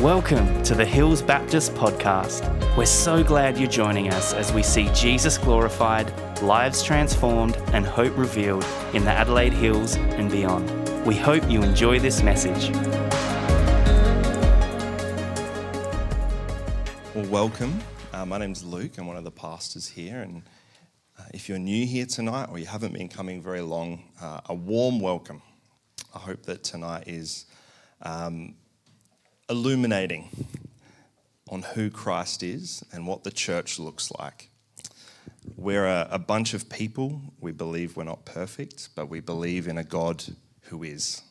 Welcome to the Hills Baptist Podcast. We're so glad you're joining us as we see Jesus glorified, lives transformed, and hope revealed in the Adelaide Hills and beyond. We hope you enjoy this message. Well, welcome. My name's Luke. I'm one of the pastors here. And if you're new here tonight or you haven't been coming very long, a warm welcome. I hope that tonight is illuminating on who Christ is and what the church looks like. We're a bunch of people. We believe we're not perfect, but we believe in a God who is.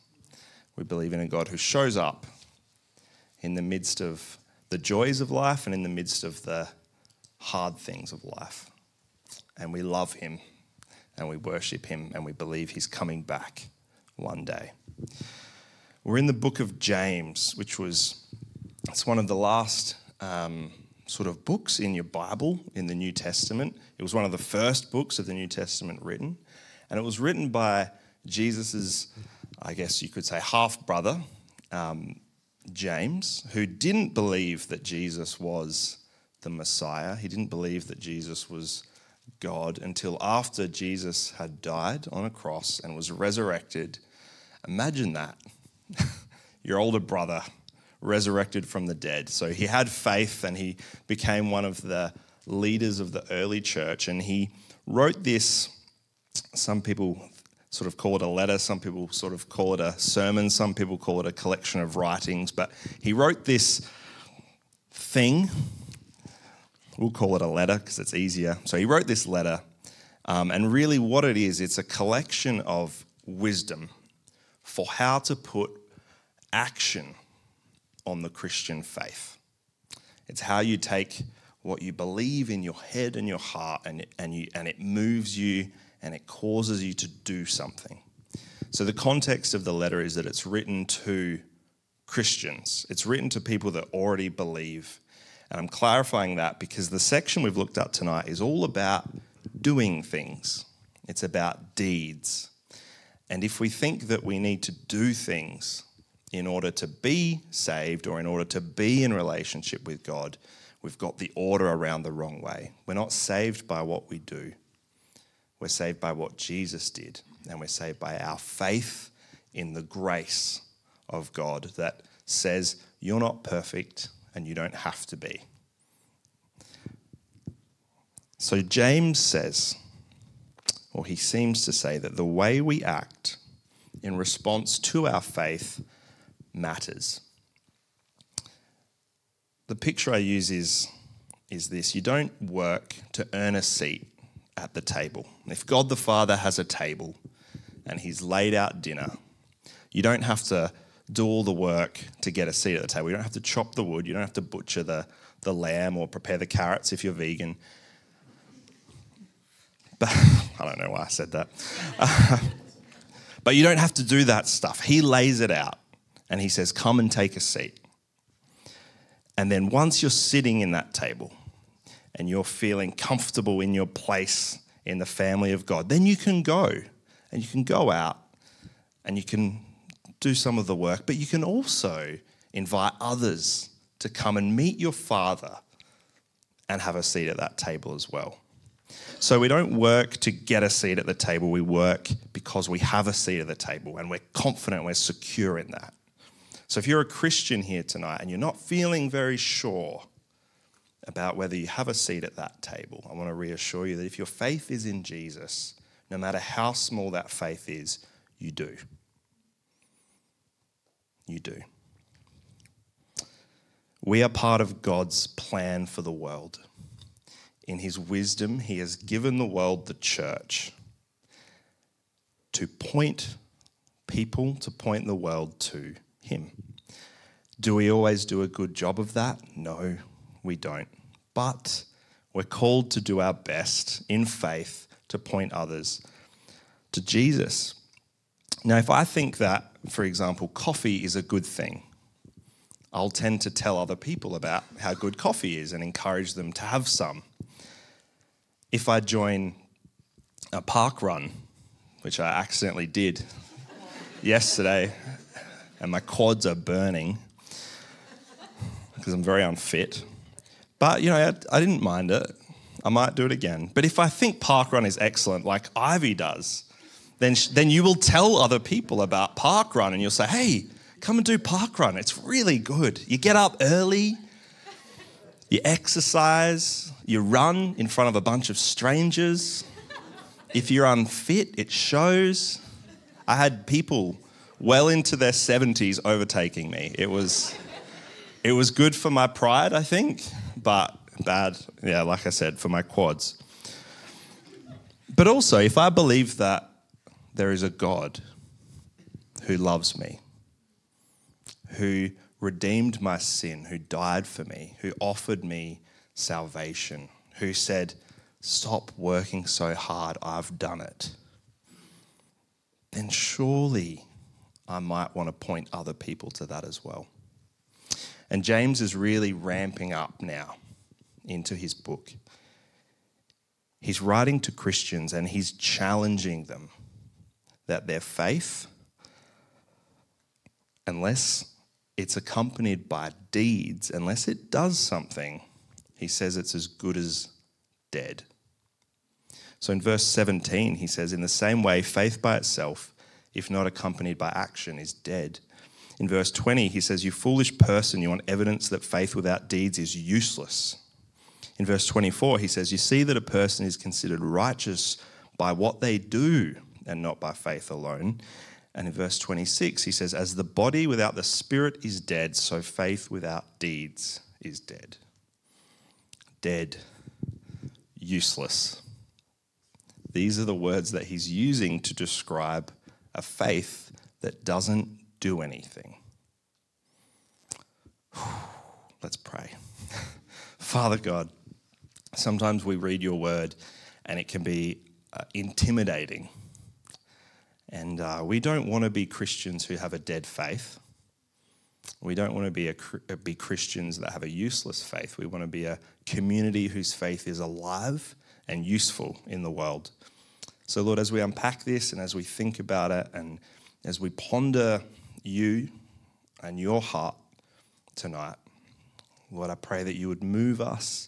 We believe in a God who shows up in the midst of the joys of life and in the midst of the hard things of life. And we love him and we worship him and we believe he's coming back one day. We're in the book of James, which it's one of the last sort of books in your Bible in the New Testament. It was one of the first books of the New Testament written, and it was written by Jesus's, I guess you could say, half-brother, James, who didn't believe that Jesus was the Messiah. He didn't believe that Jesus was God until after Jesus had died on a cross and was resurrected. Imagine that. Your older brother resurrected from the dead. So he had faith and he became one of the leaders of the early church. And he wrote this, some people sort of call it a letter, some people sort of call it a sermon, some people call it a collection of writings. But he wrote this thing, we'll call it a letter because it's easier. So he wrote this letter and really what it is, it's a collection of wisdom for how to put action on the Christian faith. It's how you take what you believe in your head and your heart and it moves you and it causes you to do something. So the context of the letter is that it's written to Christians. It's written to people that already believe. And I'm clarifying that because the section we've looked at tonight is all about doing things. It's about deeds. And if we think that we need to do things in order to be saved or in order to be in relationship with God, we've got the order around the wrong way. We're not saved by what we do. We're saved by what Jesus did, and we're saved by our faith in the grace of God that says you're not perfect and you don't have to be. So James says, or he seems to say, that the way we act in response to our faith matters. The picture I use is this. You don't work to earn a seat at the table. If God the Father has a table and he's laid out dinner, you don't have to do all the work to get a seat at the table. You don't have to chop the wood. You don't have to butcher the lamb or prepare the carrots if you're vegan. But I don't know why I said that. But you don't have to do that stuff. He lays it out and he says, come and take a seat. And then once you're sitting in that table and you're feeling comfortable in your place in the family of God, then you can go and you can go out and you can do some of the work, but you can also invite others to come and meet your Father and have a seat at that table as well. So we don't work to get a seat at the table. We work because we have a seat at the table and we're confident, we're secure in that. So if you're a Christian here tonight and you're not feeling very sure about whether you have a seat at that table, I want to reassure you that if your faith is in Jesus, no matter how small that faith is, you do. You do. We are part of God's plan for the world. In his wisdom, he has given the world the church to point people, to point the world to him. Do we always do a good job of that? No, we don't. But we're called to do our best in faith to point others to Jesus. Now, if I think that, for example, coffee is a good thing, I'll tend to tell other people about how good coffee is and encourage them to have some. If I join a park run, which I accidentally did yesterday, and my quads are burning, because I'm very unfit. But, you know, I didn't mind it. I might do it again. But if I think parkrun is excellent, like Ivy does, then you will tell other people about parkrun and you'll say, hey, come and do parkrun. It's really good. You get up early, you exercise, you run in front of a bunch of strangers. If you're unfit, it shows. I had people well into their 70s overtaking me. It was good for my pride, I think, but bad, yeah, like I said, for my quads. But also, if I believe that there is a God who loves me, who redeemed my sin, who died for me, who offered me salvation, who said, stop working so hard, I've done it, then surely I might want to point other people to that as well. And James is really ramping up now into his book. He's writing to Christians and he's challenging them that their faith, unless it's accompanied by deeds, unless it does something, he says it's as good as dead. So in verse 17, he says, in the same way, faith by itself, if not accompanied by action, is dead. In verse 20, he says, you foolish person, you want evidence that faith without deeds is useless. In verse 24, he says, you see that a person is considered righteous by what they do and not by faith alone. And in verse 26, he says, as the body without the spirit is dead, so faith without deeds is dead. Dead. Useless. These are the words that he's using to describe a faith that doesn't do anything. Let's pray. Father God, sometimes we read your word and it can be intimidating. And we don't want to be Christians who have a dead faith. We don't want to be Christians that have a useless faith. We want to be a community whose faith is alive and useful in the world. So, Lord, as we unpack this and as we think about it and as we ponder you and your heart tonight, Lord, I pray that you would move us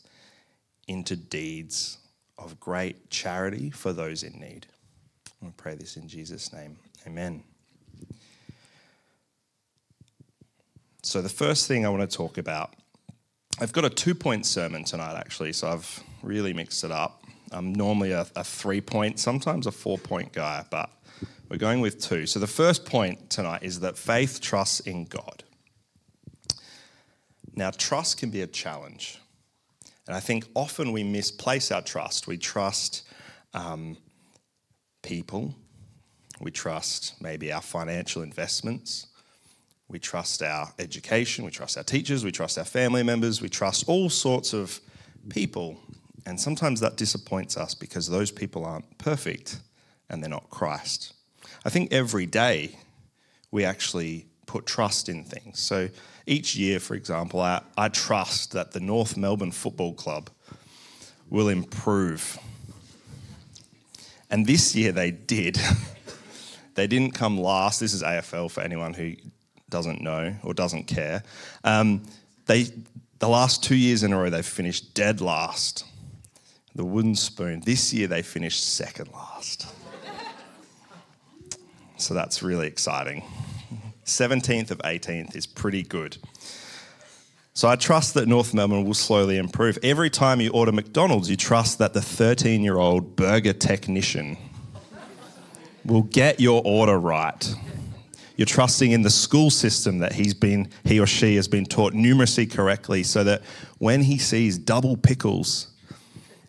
into deeds of great charity for those in need. I pray this in Jesus' name. Amen. So the first thing I want to talk about, I've got a two-point sermon tonight, actually, so I've really mixed it up. I'm normally a three-point, sometimes a four-point guy, but we're going with two. So the first point tonight is that faith trusts in God. Now, trust can be a challenge, and I think often we misplace our trust. We trust people. We trust maybe our financial investments. We trust our education. We trust our teachers. We trust our family members. We trust all sorts of people, and sometimes that disappoints us because those people aren't perfect and they're not Christ. I think every day we actually put trust in things. So each year, for example, I trust that the North Melbourne Football Club will improve. And this year they did. They didn't come last. This is AFL for anyone who doesn't know or doesn't care. The last 2 years in a row, they finished dead last. The wooden spoon. This year they finished second last. So that's really exciting. 17th of 18th is pretty good. So I trust that North Melbourne will slowly improve. Every time you order McDonald's, you trust that the 13-year-old burger technician will get your order right. You're trusting in the school system that he or she has been taught numeracy correctly so that when he sees double pickles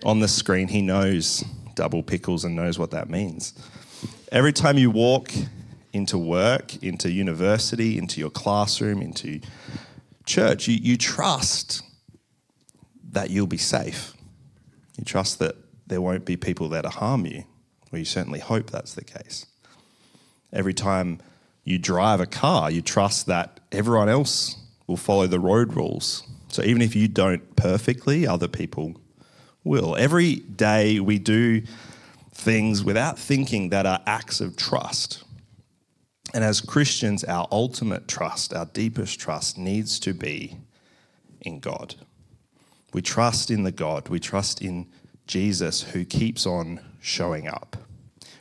on the screen, he knows double pickles and knows what that means. Every time you walk into work, into university, into your classroom, into church, you trust that you'll be safe. You trust that there won't be people there to harm you, or you certainly hope that's the case. Every time you drive a car, you trust that everyone else will follow the road rules. So even if you don't perfectly, other people will. Every day we do things without thinking that are acts of trust. And as Christians, our ultimate trust, our deepest trust needs to be in God. We trust in the God. We trust in Jesus who keeps on showing up.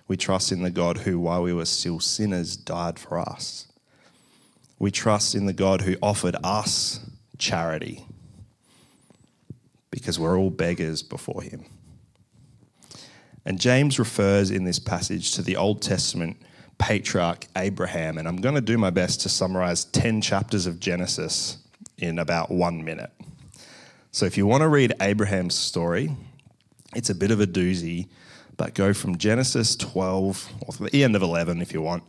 We trust in the God who, while we were still sinners, died for us. We trust in the God who offered us charity because we're all beggars before him. And James refers in this passage to the Old Testament patriarch Abraham, and I'm going to do my best to summarize 10 chapters of Genesis in about 1 minute. So if you want to read Abraham's story, it's a bit of a doozy, but go from Genesis 12, or to the end of 11 if you want,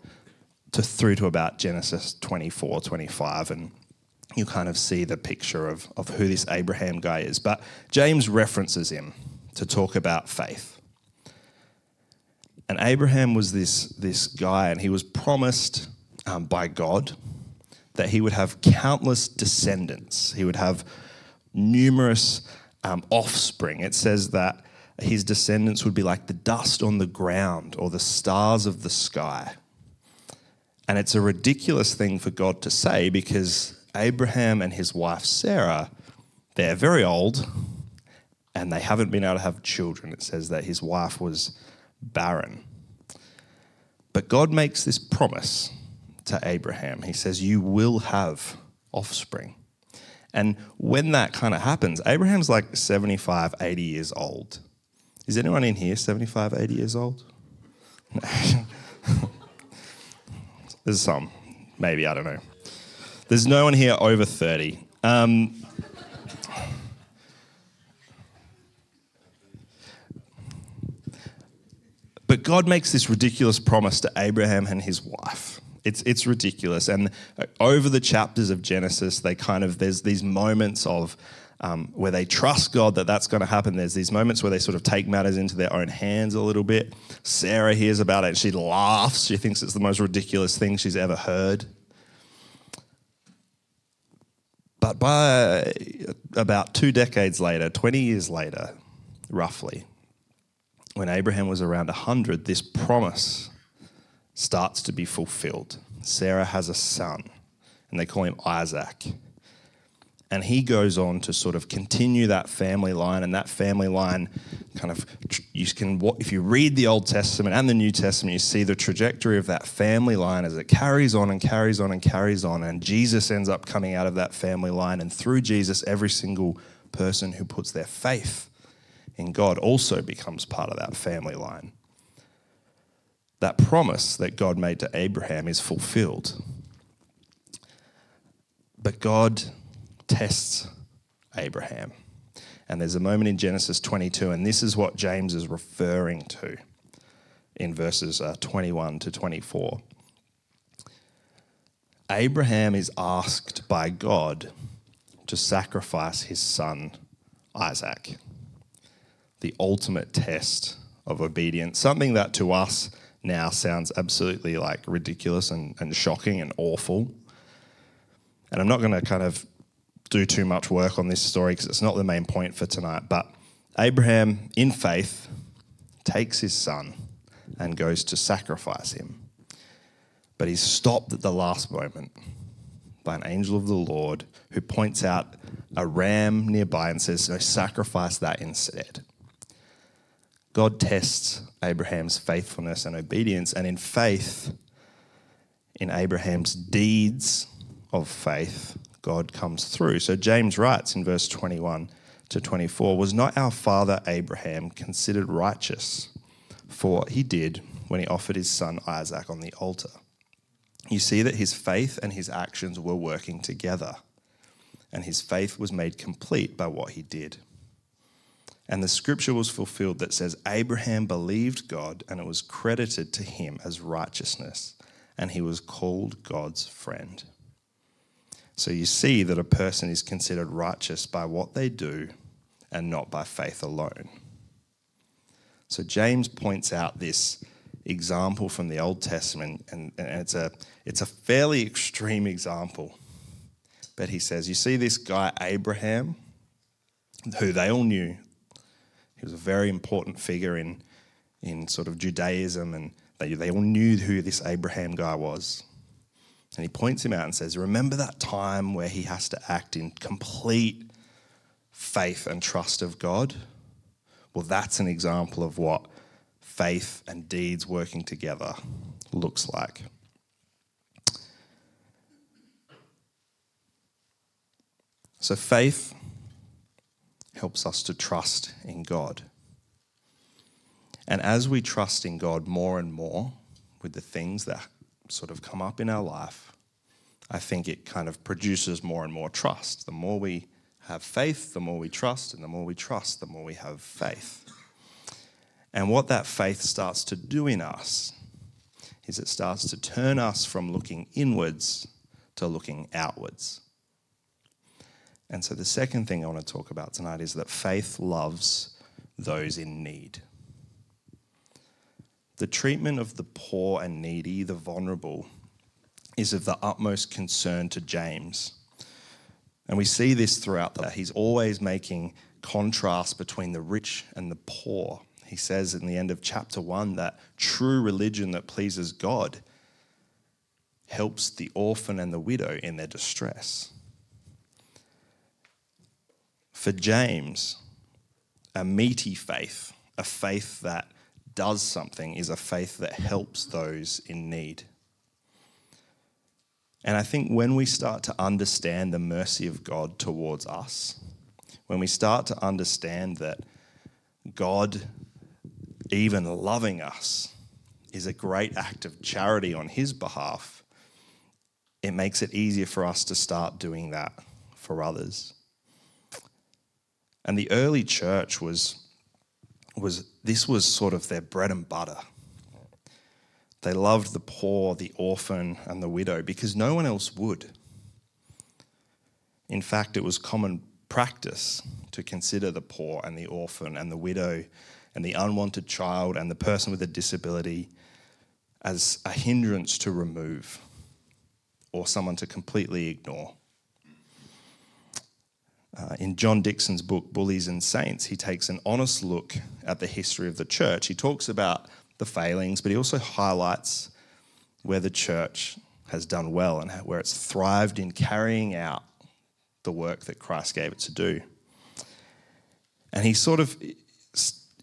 through to about Genesis 24, 25, and you kind of see the picture of who this Abraham guy is. But James references him to talk about faith. And Abraham was this guy, and he was promised by God that he would have countless descendants. He would have numerous offspring. It says that his descendants would be like the dust on the ground or the stars of the sky. And it's a ridiculous thing for God to say because Abraham and his wife Sarah, they're very old and they haven't been able to have children. It says that his wife was barren. But God makes this promise to Abraham. He says, you will have offspring. And when that kind of happens, Abraham's like 75, 80 years old. Is anyone in here 75, 80 years old? There's some, maybe, I don't know. There's no one here over 30. But God makes this ridiculous promise to Abraham and his wife. It's ridiculous. And over the chapters of Genesis, there's these moments of where they trust God that that's going to happen. There's these moments where they sort of take matters into their own hands a little bit. Sarah hears about it. She laughs. She thinks it's the most ridiculous thing she's ever heard. But by about 2 decades later, 20 years later, roughly, when Abraham was around 100, this promise starts to be fulfilled. Sarah has a son, and they call him Isaac. And he goes on to sort of continue that family line, and that family line kind of, you can, if you read the Old Testament and the New Testament, you see the trajectory of that family line as it carries on and carries on and carries on, and Jesus ends up coming out of that family line, and through Jesus, every single person who puts their faith in God also becomes part of that family line. That promise that God made to Abraham is fulfilled. But God tests Abraham. And there's a moment in Genesis 22, and this is what James is referring to in verses 21 to 24. Abraham is asked by God to sacrifice his son Isaac, the ultimate test of obedience, something that to us now sounds absolutely like ridiculous and shocking and awful. And I'm not going to kind of do too much work on this story because it's not the main point for tonight, but Abraham, in faith, takes his son and goes to sacrifice him. But he's stopped at the last moment by an angel of the Lord who points out a ram nearby and says, "No, sacrifice that instead." God tests Abraham's faithfulness and obedience, and in faith, in Abraham's deeds of faith, God comes through. So James writes in verse 21 to 24, "Was not our father Abraham considered righteous for what he did when he offered his son Isaac on the altar? You see that his faith and his actions were working together, and his faith was made complete by what he did. And the scripture was fulfilled that says, Abraham believed God and it was credited to him as righteousness, and he was called God's friend." So you see that a person is considered righteous by what they do and not by faith alone. So James points out this example from the Old Testament, and it's a fairly extreme example. But he says, you see this guy Abraham, who they all knew. He was a very important figure in sort of Judaism, and they all knew who this Abraham guy was. And he points him out and says, remember that time where he has to act in complete faith and trust of God? Well, that's an example of what faith and deeds working together looks like. So faith helps us to trust in God. And as we trust in God more and more with the things that sort of come up in our life, I think it kind of produces more and more trust. The more we have faith, the more we trust, and the more we trust, the more we have faith. And what that faith starts to do in us is it starts to turn us from looking inwards to looking outwards. And so the second thing I want to talk about tonight is that faith loves those in need. The treatment of the poor and needy, the vulnerable, is of the utmost concern to James. And we see this throughout that. He's always making contrast between the rich and the poor. He says in the end of chapter 1 that true religion that pleases God helps the orphan and the widow in their distress. For James, a meaty faith, a faith that does something, is a faith that helps those in need. And I think when we start to understand the mercy of God towards us, when we start to understand that God even loving us is a great act of charity on his behalf, it makes it easier for us to start doing that for others. And the early church was sort of their bread and butter. They loved the poor, the orphan, and the widow because no one else would. In fact, it was common practice to consider the poor and the orphan and the widow and the unwanted child and the person with a disability as a hindrance to remove or someone to completely ignore. In John Dixon's book, Bullies and Saints, he takes an honest look at the history of the church. He talks about the failings, but he also highlights where the church has done well and where it's thrived in carrying out the work that Christ gave it to do. And he sort of,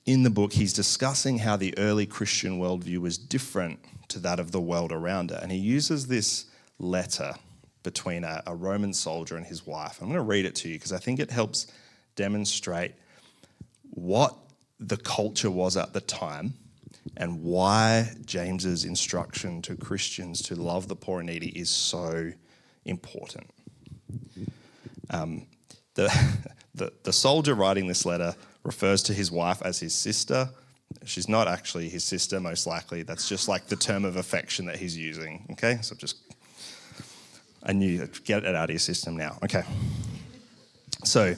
in the book, he's discussing how the early Christian worldview was different to that of the world around it. And he uses this letter between a Roman soldier and his wife. I'm going to read it to you because I think it helps demonstrate what the culture was at the time and why James's instruction to Christians to love the poor and needy is so important. The soldier writing this letter refers to his wife as his sister. She's not actually his sister, most likely. That's just like the term of affection that he's using. Okay, so just... and you get it out of your system now. Okay. So,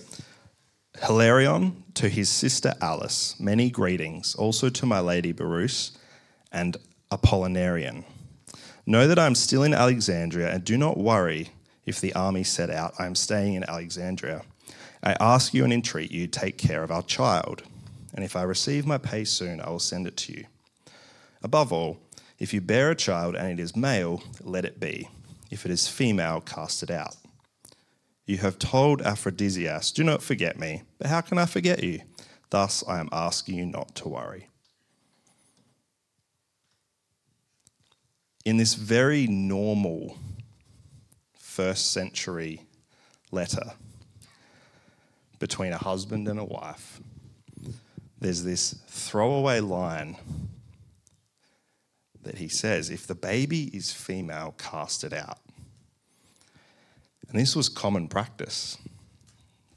Hilarion, to his sister Alice, many greetings, also to my lady Berus and Apollinarian. Know that I am still in Alexandria, and do not worry if the army set out. I am staying in Alexandria. I ask you and entreat you, take care of our child. And if I receive my pay soon, I will send it to you. Above all, if you bear a child and it is male, let it be. If it is female, cast it out. You have told Aphrodisias, do not forget me, but how can I forget you? Thus I am asking you not to worry. In this very normal first century letter between a husband and a wife, there's this throwaway line that he says, if the baby is female, cast it out. And this was common practice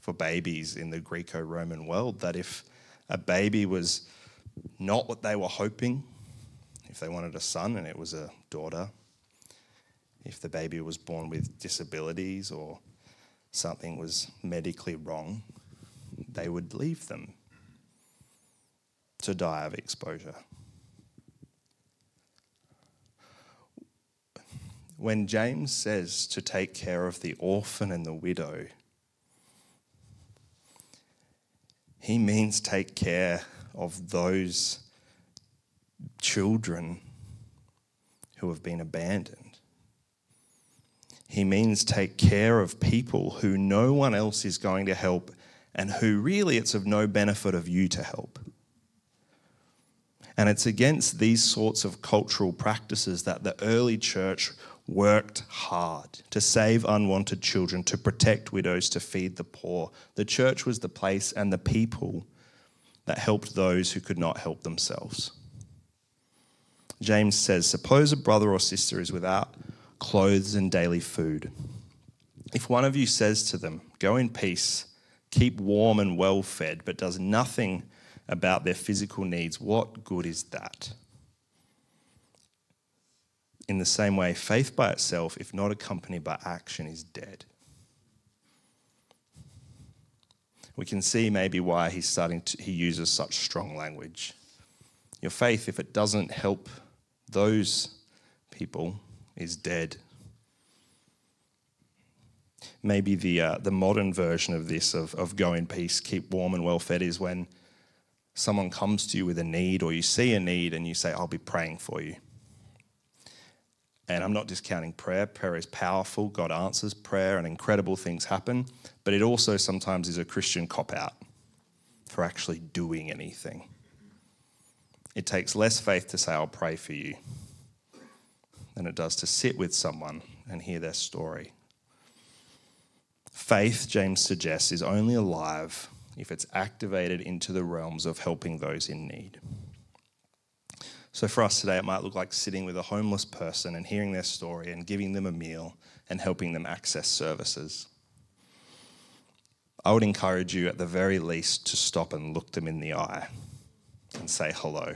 for babies in the Greco-Roman world, that if a baby was not what they were hoping, if they wanted a son and it was a daughter, if the baby was born with disabilities or something was medically wrong, they would leave them to die of exposure. When James says to take care of the orphan and the widow, he means take care of those children who have been abandoned, He means take care of people who no one else is going to help and who really it's of no benefit of you to help. And it's against these sorts of cultural practices that the early church worked hard to save unwanted children, to protect widows, to feed the poor. The church was the place and the people that helped those who could not help themselves. James says, suppose a brother or sister is without clothes and daily food. If one of you says to them, go in peace, keep warm and well fed, but does nothing about their physical needs, what good is that? In the same way, faith by itself, if not accompanied by action, is dead. We can see maybe why he uses such strong language. Your faith, if it doesn't help those people, is dead. Maybe the modern version of this, of go in peace, keep warm and well fed, is when someone comes to you with a need or you see a need and you say, I'll be praying for you. And I'm not discounting prayer. Prayer is powerful. God answers prayer and incredible things happen. But it also sometimes is a Christian cop-out for actually doing anything. It takes less faith to say, I'll pray for you, than it does to sit with someone and hear their story. Faith, James suggests, is only alive if it's activated into the realms of helping those in need. So for us today, it might look like sitting with a homeless person and hearing their story and giving them a meal and helping them access services. I would encourage you at the very least to stop and look them in the eye and say hello.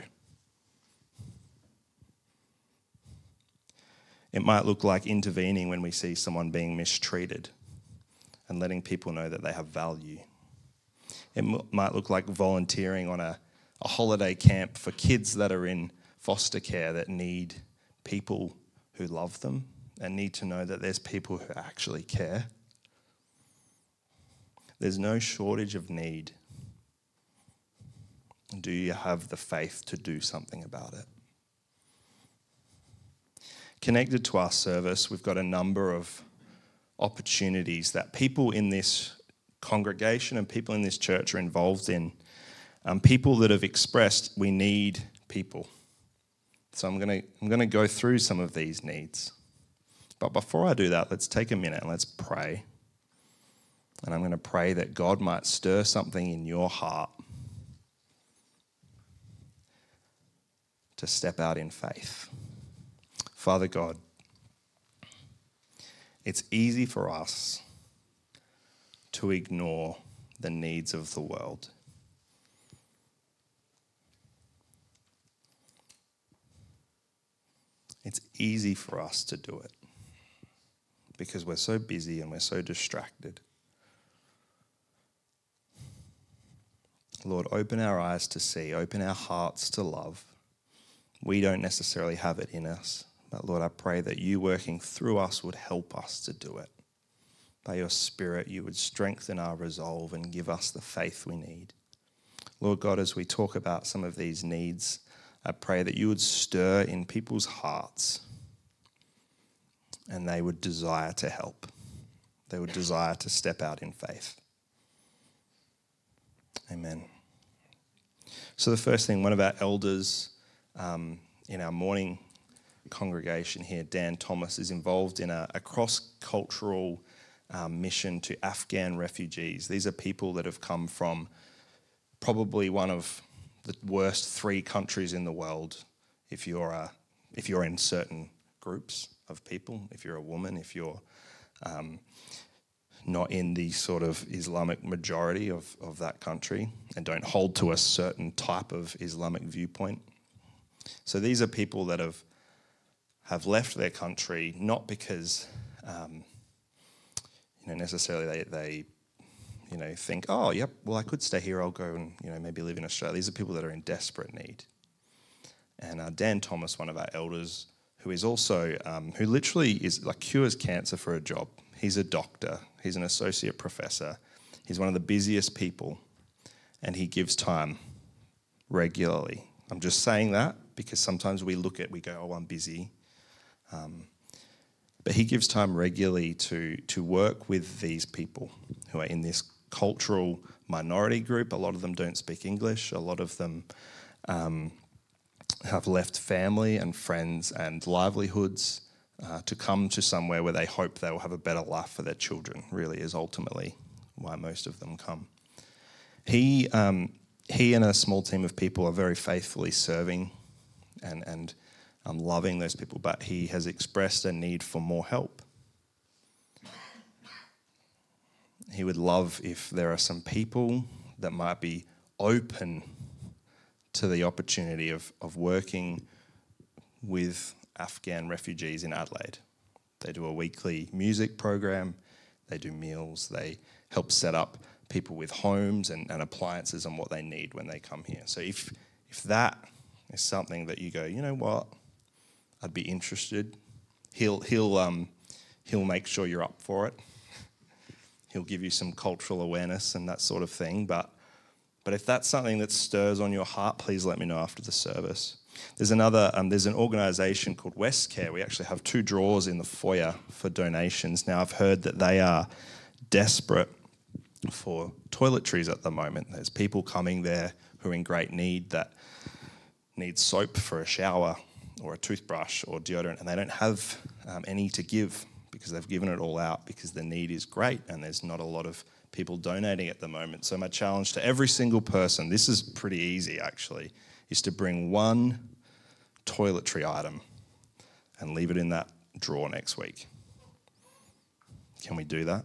It might look like intervening when we see someone being mistreated and letting people know that they have value. It might look like volunteering on a holiday camp for kids that are in foster care that need people who love them and need to know that there's people who actually care. There's no shortage of need. Do you have the faith to do something about it? Connected to our service, we've got a number of opportunities that people in this congregation and people in this church are involved in. People that have expressed, we need people. So I'm going to go through some of these needs. But before I do that, let's take a minute and let's pray. And I'm going to pray that God might stir something in your heart to step out in faith. Father God, it's easy for us to ignore the needs of the world. It's easy for us to do it because we're so busy and we're so distracted. Lord, open our eyes to see, open our hearts to love. We don't necessarily have it in us, but Lord, I pray that you working through us would help us to do it. By your Spirit, you would strengthen our resolve and give us the faith we need. Lord God, as we talk about some of these needs, I pray that you would stir in people's hearts and they would desire to help. They would desire to step out in faith. Amen. So the first thing, one of our elders in our morning congregation here, Dan Thomas, is involved in a cross-cultural mission to Afghan refugees. These are people that have come from probably one of the worst three countries in the world if you're in certain groups of people, if you're a woman, if you're not in the sort of Islamic majority of that country and don't hold to a certain type of Islamic viewpoint. So these are people that have left their country not because necessarily they think, oh, yep, well, I could stay here, I'll go and maybe live in Australia. These are people that are in desperate need. And Dan Thomas, one of our elders, who is also, who literally is like cures cancer for a job. He's a doctor. He's an associate professor. He's one of the busiest people, and he gives time regularly. I'm just saying that because sometimes we go, oh, I'm busy. But he gives time regularly to work with these people who are in this cultural minority group. A lot of them don't speak English. A lot of them have left family and friends and livelihoods to come to somewhere where they hope they will have a better life for their children, really is ultimately why most of them come. He and a small team of people are very faithfully serving and loving those people, but he has expressed a need for more help. He would love if there are some people that might be open to the opportunity of working with Afghan refugees in Adelaide. They do a weekly music program, they do meals, they help set up people with homes and appliances and what they need when they come here. So if that is something that you go, you know what, I'd be interested, he'll make sure you're up for it. He'll give you some cultural awareness and that sort of thing. But if that's something that stirs on your heart, please let me know after the service. There's another. There's an organisation called Westcare. We actually have two drawers in the foyer for donations. Now, I've heard that they are desperate for toiletries at the moment. There's people coming there who are in great need that need soap for a shower or a toothbrush or deodorant, and they don't have any to give because they've given it all out because the need is great and there's not a lot of people donating at the moment. So my challenge to every single person, this is pretty easy actually, is to bring one toiletry item and leave it in that drawer next week. Can we do that?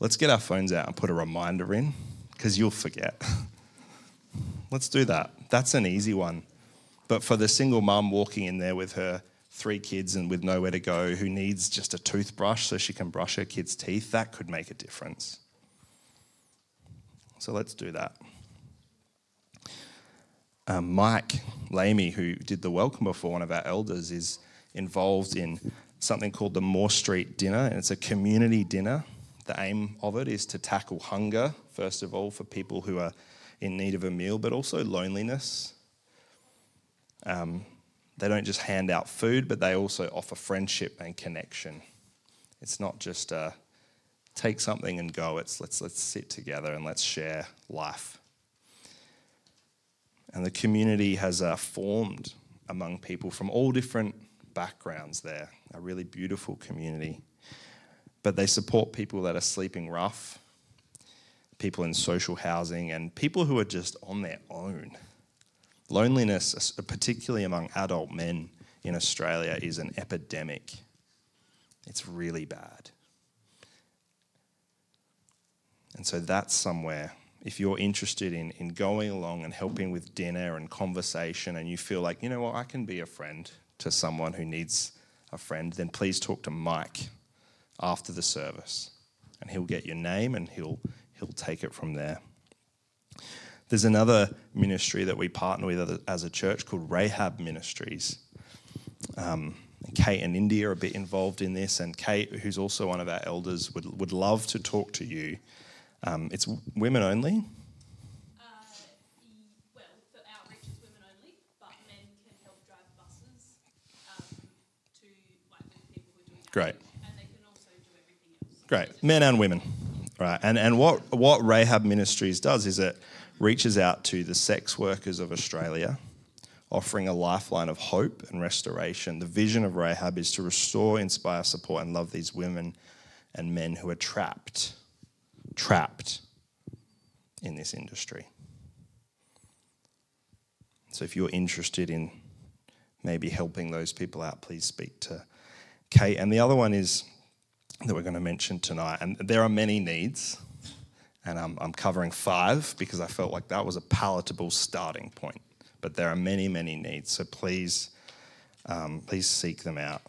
Let's get our phones out and put a reminder in, because you'll forget. Let's do that. That's an easy one. But for the single mum walking in there with her three kids and with nowhere to go, who needs just a toothbrush so she can brush her kids' teeth, that could make a difference. So let's do that. Mike Lamy, who did the welcome before, one of our elders, is involved in something called the Moore Street Dinner, and it's a community dinner. The aim of it is to tackle hunger, first of all, for people who are in need of a meal, but also loneliness. They don't just hand out food, but they also offer friendship and connection. It's not just take something and go. It's let's sit together and let's share life. And the community has formed among people from all different backgrounds there, a really beautiful community. But they support people that are sleeping rough, people in social housing, and people who are just on their own. Loneliness, particularly among adult men in Australia, is an epidemic. It's really bad. And so that's somewhere. If you're interested in going along and helping with dinner and conversation and you feel like, you know what, I can be a friend to someone who needs a friend, then please talk to Mike after the service and he'll get your name and he'll take it from there. There's another ministry that we partner with as a church called Rahab Ministries. Kate and India are a bit involved in this, and Kate, who's also one of our elders, would love to talk to you. It's women only? Well, the outreach is women only, but men can help drive buses to like people who are doing outreach. Great. And they can also do everything else. Great. Men and women. Right. And what Rahab Ministries does is it reaches out to the sex workers of Australia, offering a lifeline of hope and restoration. The vision of Rahab is to restore, inspire, support, and love these women and men who are trapped in this industry. So if you're interested in maybe helping those people out, please speak to Kate. And the other one is that we're going to mention tonight, and there are many needs, and I'm covering 5 because I felt like that was a palatable starting point, but there are many, many needs, so please seek them out.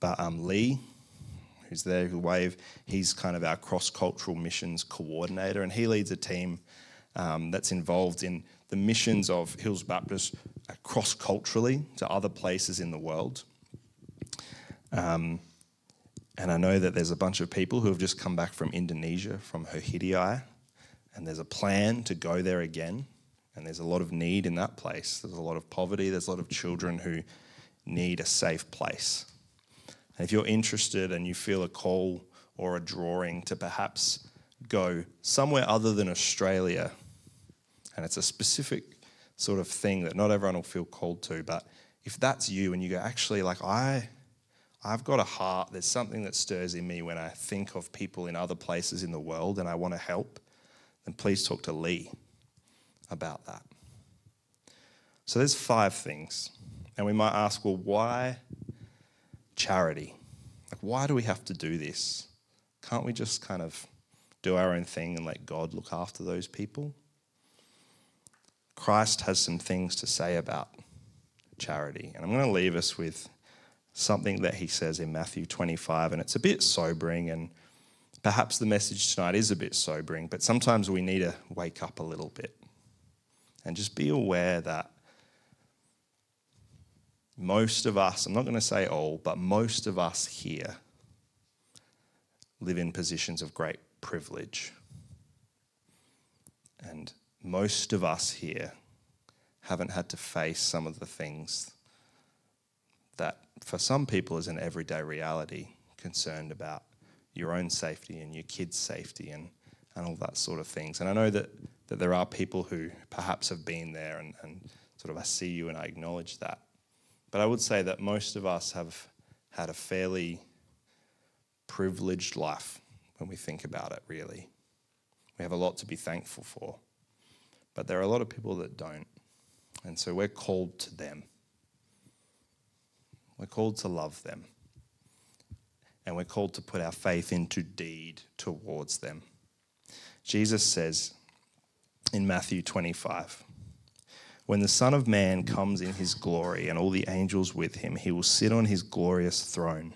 But Lee, who's there, who wave, he's kind of our cross-cultural missions coordinator, and he leads a team that's involved in the missions of Hills Baptist cross-culturally to other places in the world. And I know that there's a bunch of people who have just come back from Indonesia, from Herhidai, and there's a plan to go there again, and there's a lot of need in that place. There's a lot of poverty, there's a lot of children who need a safe place. And if you're interested and you feel a call or a drawing to perhaps go somewhere other than Australia, and it's a specific sort of thing that not everyone will feel called to, but if that's you and you go, actually, like I've got a heart, there's something that stirs in me when I think of people in other places in the world and I want to help, then please talk to Lee about that. So there's 5 things. And we might ask, well, why charity? Like, why do we have to do this? Can't we just kind of do our own thing and let God look after those people? Christ has some things to say about charity. And I'm going to leave us with something that he says in Matthew 25, and it's a bit sobering, and perhaps the message tonight is a bit sobering, but sometimes we need to wake up a little bit and just be aware that most of us, I'm not going to say all, but most of us here live in positions of great privilege. And most of us here haven't had to face some of the things that for some people is an everyday reality, concerned about your own safety and your kids' safety and all that sort of things. And I know that there are people who perhaps have been there and sort of I see you and I acknowledge that. But I would say that most of us have had a fairly privileged life when we think about it, really. We have a lot to be thankful for. But there are a lot of people that don't. And so we're called to them. We're called to love them. And we're called to put our faith into deed towards them. Jesus says in Matthew 25, "When the Son of Man comes in his glory and all the angels with him, he will sit on his glorious throne.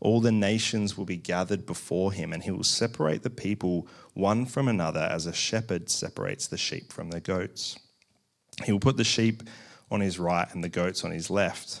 All the nations will be gathered before him, and he will separate the people one from another as a shepherd separates the sheep from the goats. He will put the sheep on his right and the goats on his left.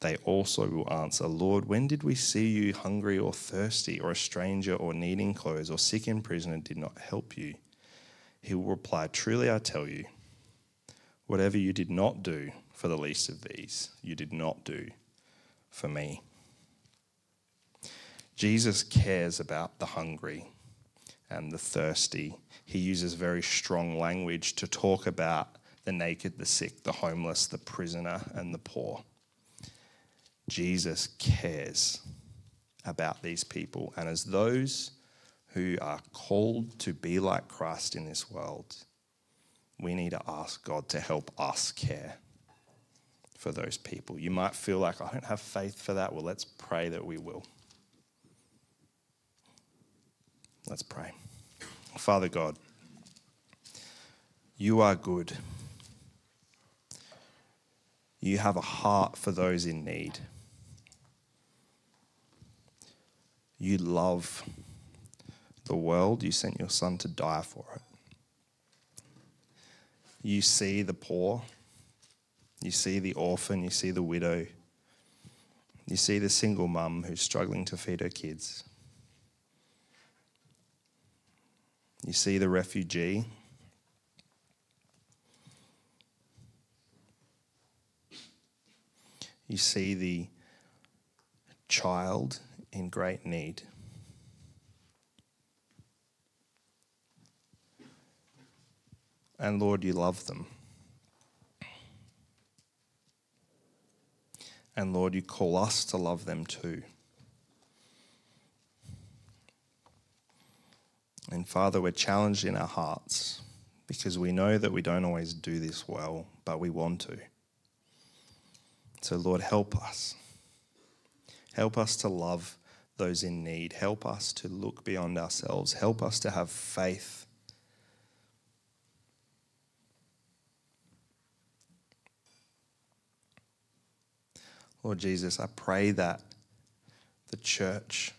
They also will answer, 'Lord, when did we see you hungry or thirsty or a stranger or needing clothes or sick in prison and did not help you?' He will reply, 'Truly I tell you, whatever you did not do for the least of these, you did not do for me.'" Jesus cares about the hungry and the thirsty. He uses very strong language to talk about the naked, the sick, the homeless, the prisoner, and the poor. Jesus cares about these people, and as those who are called to be like Christ in this world, we need to ask God to help us care for those people. You might feel like, "I don't have faith for that." Well, let's pray that we will. Let's pray. Father God, you are good. You have a heart for those in need. You love the world. You sent your Son to die for it. You see the poor. You see the orphan. You see the widow. You see the single mum who's struggling to feed her kids. You see the refugee. You see the child in great need. And Lord, you love them. And Lord, you call us to love them too. And Father, we're challenged in our hearts because we know that we don't always do this well, but we want to. So Lord, help us. Help us to love those in need. Help us to look beyond ourselves. Help us to have faith. Lord Jesus, I pray that the church,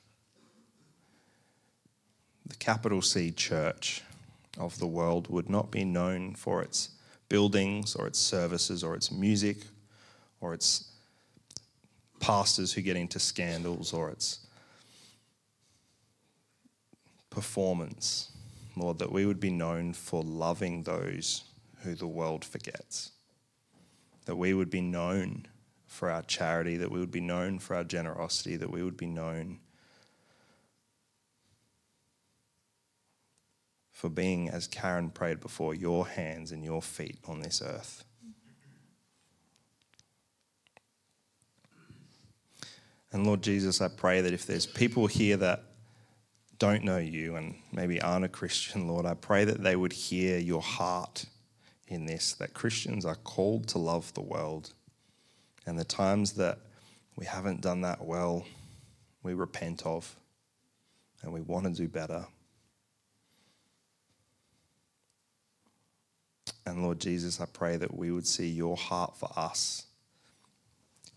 the capital C church of the world, would not be known for its buildings or its services or its music or its pastors who get into scandals or its performance. Lord, that we would be known for loving those who the world forgets, that we would be known for our charity, that we would be known for our generosity, that we would be known for being, as Karen prayed before, your hands and your feet on this earth. And Lord Jesus, I pray that if there's people here that don't know you and maybe aren't a Christian, Lord, I pray that they would hear your heart in this, that Christians are called to love the world. And the times that we haven't done that well, we repent of and we want to do better. And Lord Jesus, I pray that we would see your heart for us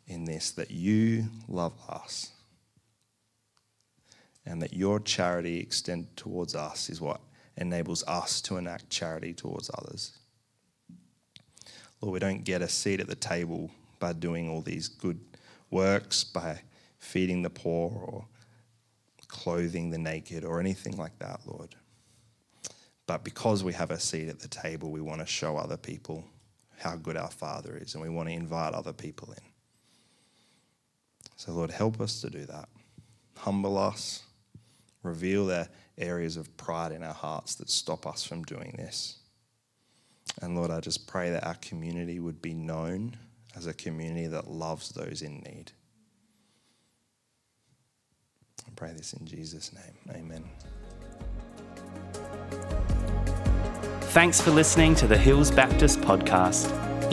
in this, that you love us and that your charity extended towards us is what enables us to enact charity towards others. Lord, we don't get a seat at the table by doing all these good works, by feeding the poor or clothing the naked or anything like that, Lord. But because we have a seat at the table, we want to show other people how good our Father is and we want to invite other people in. So, Lord, help us to do that. Humble us. Reveal the areas of pride in our hearts that stop us from doing this. And, Lord, I just pray that our community would be known as a community that loves those in need. I pray this in Jesus' name. Amen. Thanks for listening to the Hills Baptist podcast.